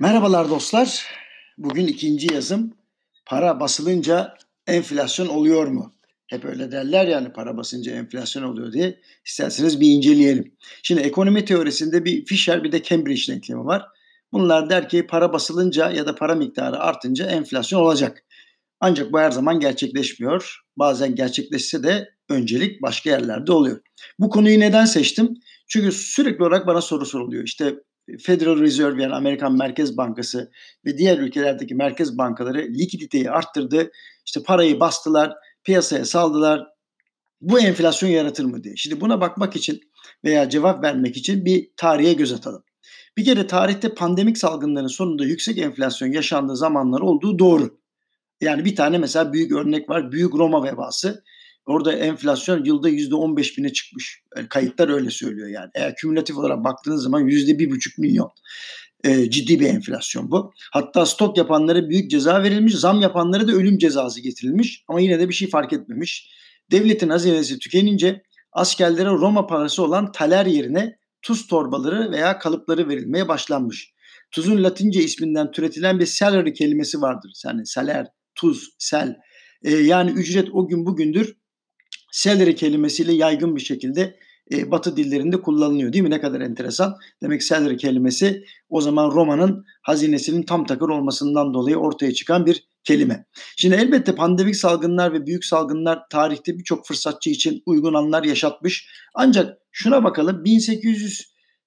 Merhabalar dostlar. Bugün ikinci yazım. Para basılınca enflasyon oluyor mu? Hep öyle derler yani, para basınca enflasyon oluyor diye. İsterseniz bir inceleyelim. Şimdi ekonomi teorisinde bir Fisher bir de Cambridge denklemi var. Bunlar der ki para basılınca ya da para miktarı artınca enflasyon olacak. Ancak bu her zaman gerçekleşmiyor. Bazen gerçekleşse de öncelik başka yerlerde oluyor. Bu konuyu neden seçtim? Çünkü sürekli olarak bana soru soruluyor. İşte Federal Reserve yani Amerikan Merkez Bankası ve diğer ülkelerdeki merkez bankaları likiditeyi arttırdı. İşte parayı bastılar, piyasaya saldılar. Bu enflasyon yaratır mı diye. Şimdi buna bakmak için veya cevap vermek için bir tarihe göz atalım. Bir kere tarihte pandemik salgınların sonunda yüksek enflasyon yaşandığı zamanlar olduğu doğru. Yani bir tane mesela büyük örnek var. Büyük Roma vebası. Orada enflasyon yılda %15.000'e çıkmış. Yani kayıtlar öyle söylüyor yani. Eğer kümülatif olarak baktığınız zaman %1,5 milyon. Ciddi bir enflasyon bu. Hatta stok yapanlara büyük ceza verilmiş. Zam yapanlara da ölüm cezası getirilmiş. Ama yine de bir şey fark etmemiş. Devletin hazinesi tükenince askerlere Roma parası olan taler yerine tuz torbaları veya kalıpları verilmeye başlanmış. Tuzun Latince isminden türetilen bir salary kelimesi vardır. Yani saler, tuz, sel. Yani ücret o gün bugündür. Salary kelimesiyle yaygın bir şekilde Batı dillerinde kullanılıyor değil mi? Ne kadar enteresan. Demek salary kelimesi o zaman Roma'nın hazinesinin tam takır olmasından dolayı ortaya çıkan bir kelime. Şimdi elbette pandemik salgınlar ve büyük salgınlar tarihte birçok fırsatçı için uygun anlar yaşatmış. Ancak şuna bakalım,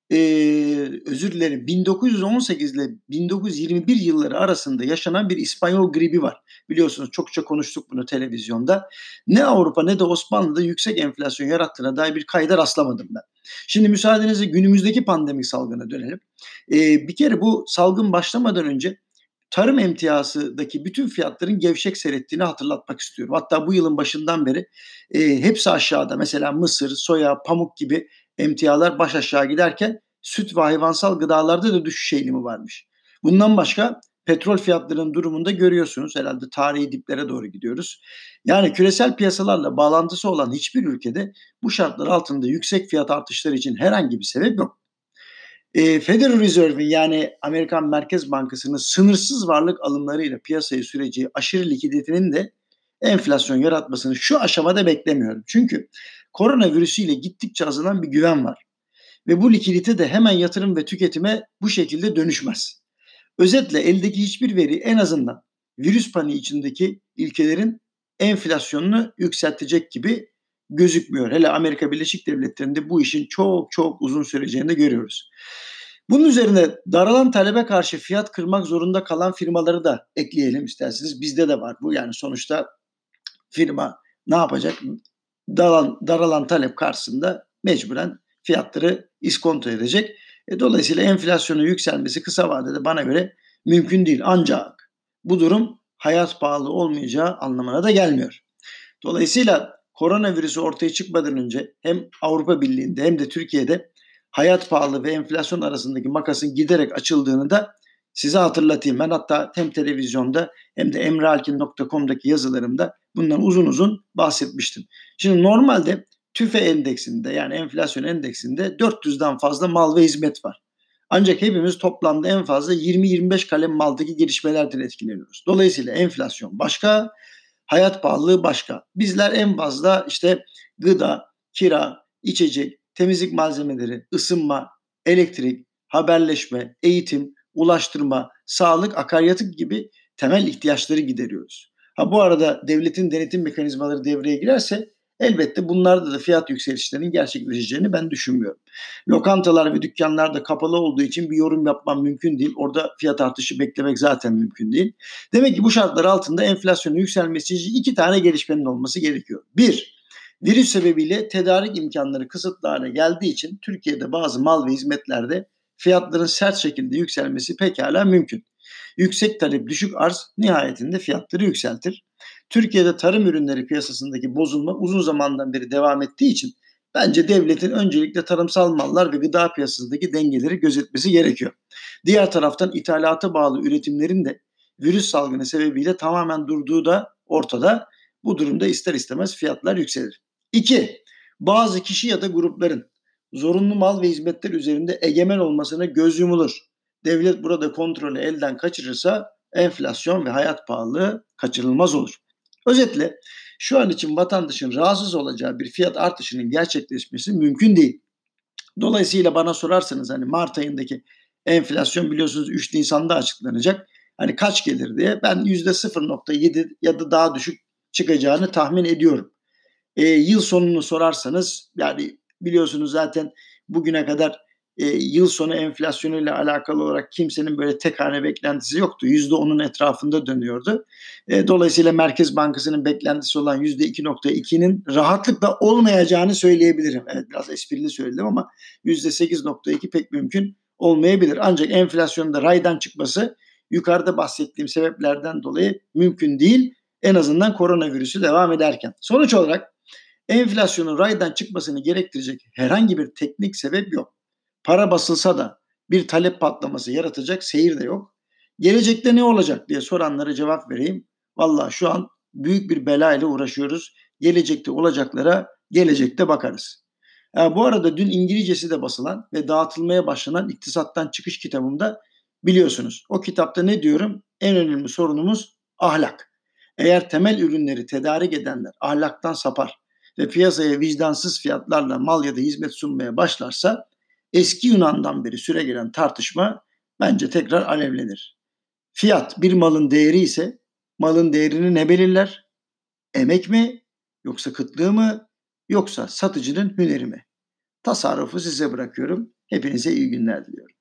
1918 ile 1921 yılları arasında yaşanan bir İspanyol gribi var. Biliyorsunuz çokça konuştuk bunu televizyonda. Ne Avrupa ne de Osmanlı'da yüksek enflasyon yarattığına dair bir kayda rastlamadım ben. Şimdi müsaadenizle günümüzdeki pandemik salgına dönelim. Bir kere bu salgın başlamadan önce tarım emtiasındaki bütün fiyatların gevşek seyrettiğini hatırlatmak istiyorum. Hatta bu yılın başından beri hepsi aşağıda. Mesela mısır, soya, pamuk gibi emtialar baş aşağı giderken süt ve hayvansal gıdalarda da düşüş eğilimi varmış. Bundan başka petrol fiyatlarının durumunda görüyorsunuz. Herhalde tarihi diplere doğru gidiyoruz. Yani küresel piyasalarla bağlantısı olan hiçbir ülkede bu şartlar altında yüksek fiyat artışları için herhangi bir sebep yok. Federal Reserve'in yani Amerikan Merkez Bankası'nın sınırsız varlık alımlarıyla piyasaya süreceği aşırı likiditenin de enflasyon yaratmasını şu aşamada beklemiyorum. Çünkü koronavirüsüyle gittikçe azalan bir güven var. Ve bu likidite de hemen yatırım ve tüketime bu şekilde dönüşmez. Özetle eldeki hiçbir veri en azından virüs paniği içindeki ülkelerin enflasyonunu yükseltecek gibi gözükmüyor. Hele Amerika Birleşik Devletleri'nde bu işin çok uzun süreceğini de görüyoruz. Bunun üzerine daralan talebe karşı fiyat kırmak zorunda kalan firmaları da ekleyelim isterseniz. Bizde de var bu. Yani sonuçta firma ne yapacak? Daralan talep karşısında mecburen fiyatları iskonto edecek. Dolayısıyla enflasyonun yükselmesi kısa vadede bana göre mümkün değil. Ancak bu durum hayat pahalı olmayacağı anlamına da gelmiyor. Dolayısıyla koronavirüsü ortaya çıkmadan önce hem Avrupa Birliği'nde hem de Türkiye'de hayat pahalı ve enflasyon arasındaki makasın giderek açıldığını da size hatırlatayım. Ben hatta hem televizyonda hem de emrealkin.com'daki yazılarımda bundan uzun bahsetmiştim. Şimdi normalde TÜFE endeksinde yani enflasyon endeksinde 400'den fazla mal ve hizmet var. Ancak hepimiz toplamda en fazla 20-25 kalem maldaki gelişmelerden etkileniyoruz. Dolayısıyla enflasyon başka, hayat pahalılığı başka. Bizler en fazla işte gıda, kira, içecek, temizlik malzemeleri, ısınma, elektrik, haberleşme, eğitim, ulaştırma, sağlık, akaryakıt gibi temel ihtiyaçları gideriyoruz. Bu arada devletin denetim mekanizmaları devreye girerse elbette bunlarda da fiyat yükselişlerinin gerçekleşeceğini ben düşünmüyorum. Lokantalar ve dükkanlar da kapalı olduğu için bir yorum yapmam mümkün değil. Orada fiyat artışı beklemek zaten mümkün değil. Demek ki bu şartlar altında enflasyonun yükselmesi için iki tane gelişmenin olması gerekiyor. Bir, virüs sebebiyle tedarik imkanları kısıtlı hale geldiği için Türkiye'de bazı mal ve hizmetlerde fiyatların sert şekilde yükselmesi pekala mümkün. Yüksek talep, düşük arz nihayetinde fiyatları yükseltir. Türkiye'de tarım ürünleri piyasasındaki bozulma uzun zamandan beri devam ettiği için bence devletin öncelikle tarımsal mallar ve gıda piyasasındaki dengeleri gözetmesi gerekiyor. Diğer taraftan ithalata bağlı üretimlerin de virüs salgını sebebiyle tamamen durduğu da ortada. Bu durumda ister istemez fiyatlar yükselir. 2. Bazı kişi ya da grupların zorunlu mal ve hizmetler üzerinde egemen olmasına göz yumulur. devlet burada kontrolü elden kaçırırsa enflasyon ve hayat pahalılığı kaçınılmaz olur. Özetle şu an için vatandaşın rahatsız olacağı bir fiyat artışının gerçekleşmesi mümkün değil. Dolayısıyla bana sorarsanız hani Mart ayındaki enflasyon biliyorsunuz 3 Nisan'da açıklanacak. Hani kaç gelir diye ben %0.7 ya da daha düşük çıkacağını tahmin ediyorum. Yıl sonunu sorarsanız yani biliyorsunuz zaten bugüne kadar yıl sonu enflasyonuyla alakalı olarak kimsenin böyle tek hane beklentisi yoktu. %10'un etrafında dönüyordu. Dolayısıyla Merkez Bankası'nın beklentisi olan %2.2'nin rahatlıkla olmayacağını söyleyebilirim. Evet biraz esprili söyledim ama %8.2 pek mümkün olmayabilir. Ancak enflasyonun da raydan çıkması yukarıda bahsettiğim sebeplerden dolayı mümkün değil. En azından koronavirüsü devam ederken. Sonuç olarak enflasyonun raydan çıkmasını gerektirecek herhangi bir teknik sebep yok. Para basılsa da bir talep patlaması yaratacak seyir de yok. Gelecekte ne olacak diye soranlara cevap vereyim. Vallahi şu an büyük bir bela ile uğraşıyoruz. Gelecekte olacaklara gelecekte bakarız. Bu arada dün İngilizcesi de basılan ve dağıtılmaya başlanan iktisattan çıkış kitabımda biliyorsunuz. O kitapta ne diyorum? En önemli sorunumuz ahlak. Eğer temel ürünleri tedarik edenler ahlaktan sapar ve piyasaya vicdansız fiyatlarla mal ya da hizmet sunmaya başlarsa eski Yunan'dan beri süregelen tartışma bence tekrar alevlenir. Fiyat bir malın değeri ise malın değerini ne belirler? Emek mi? Yoksa kıtlığı mı? Yoksa satıcının hüneri mi? Tasarrufu size bırakıyorum. Hepinize iyi günler diliyorum.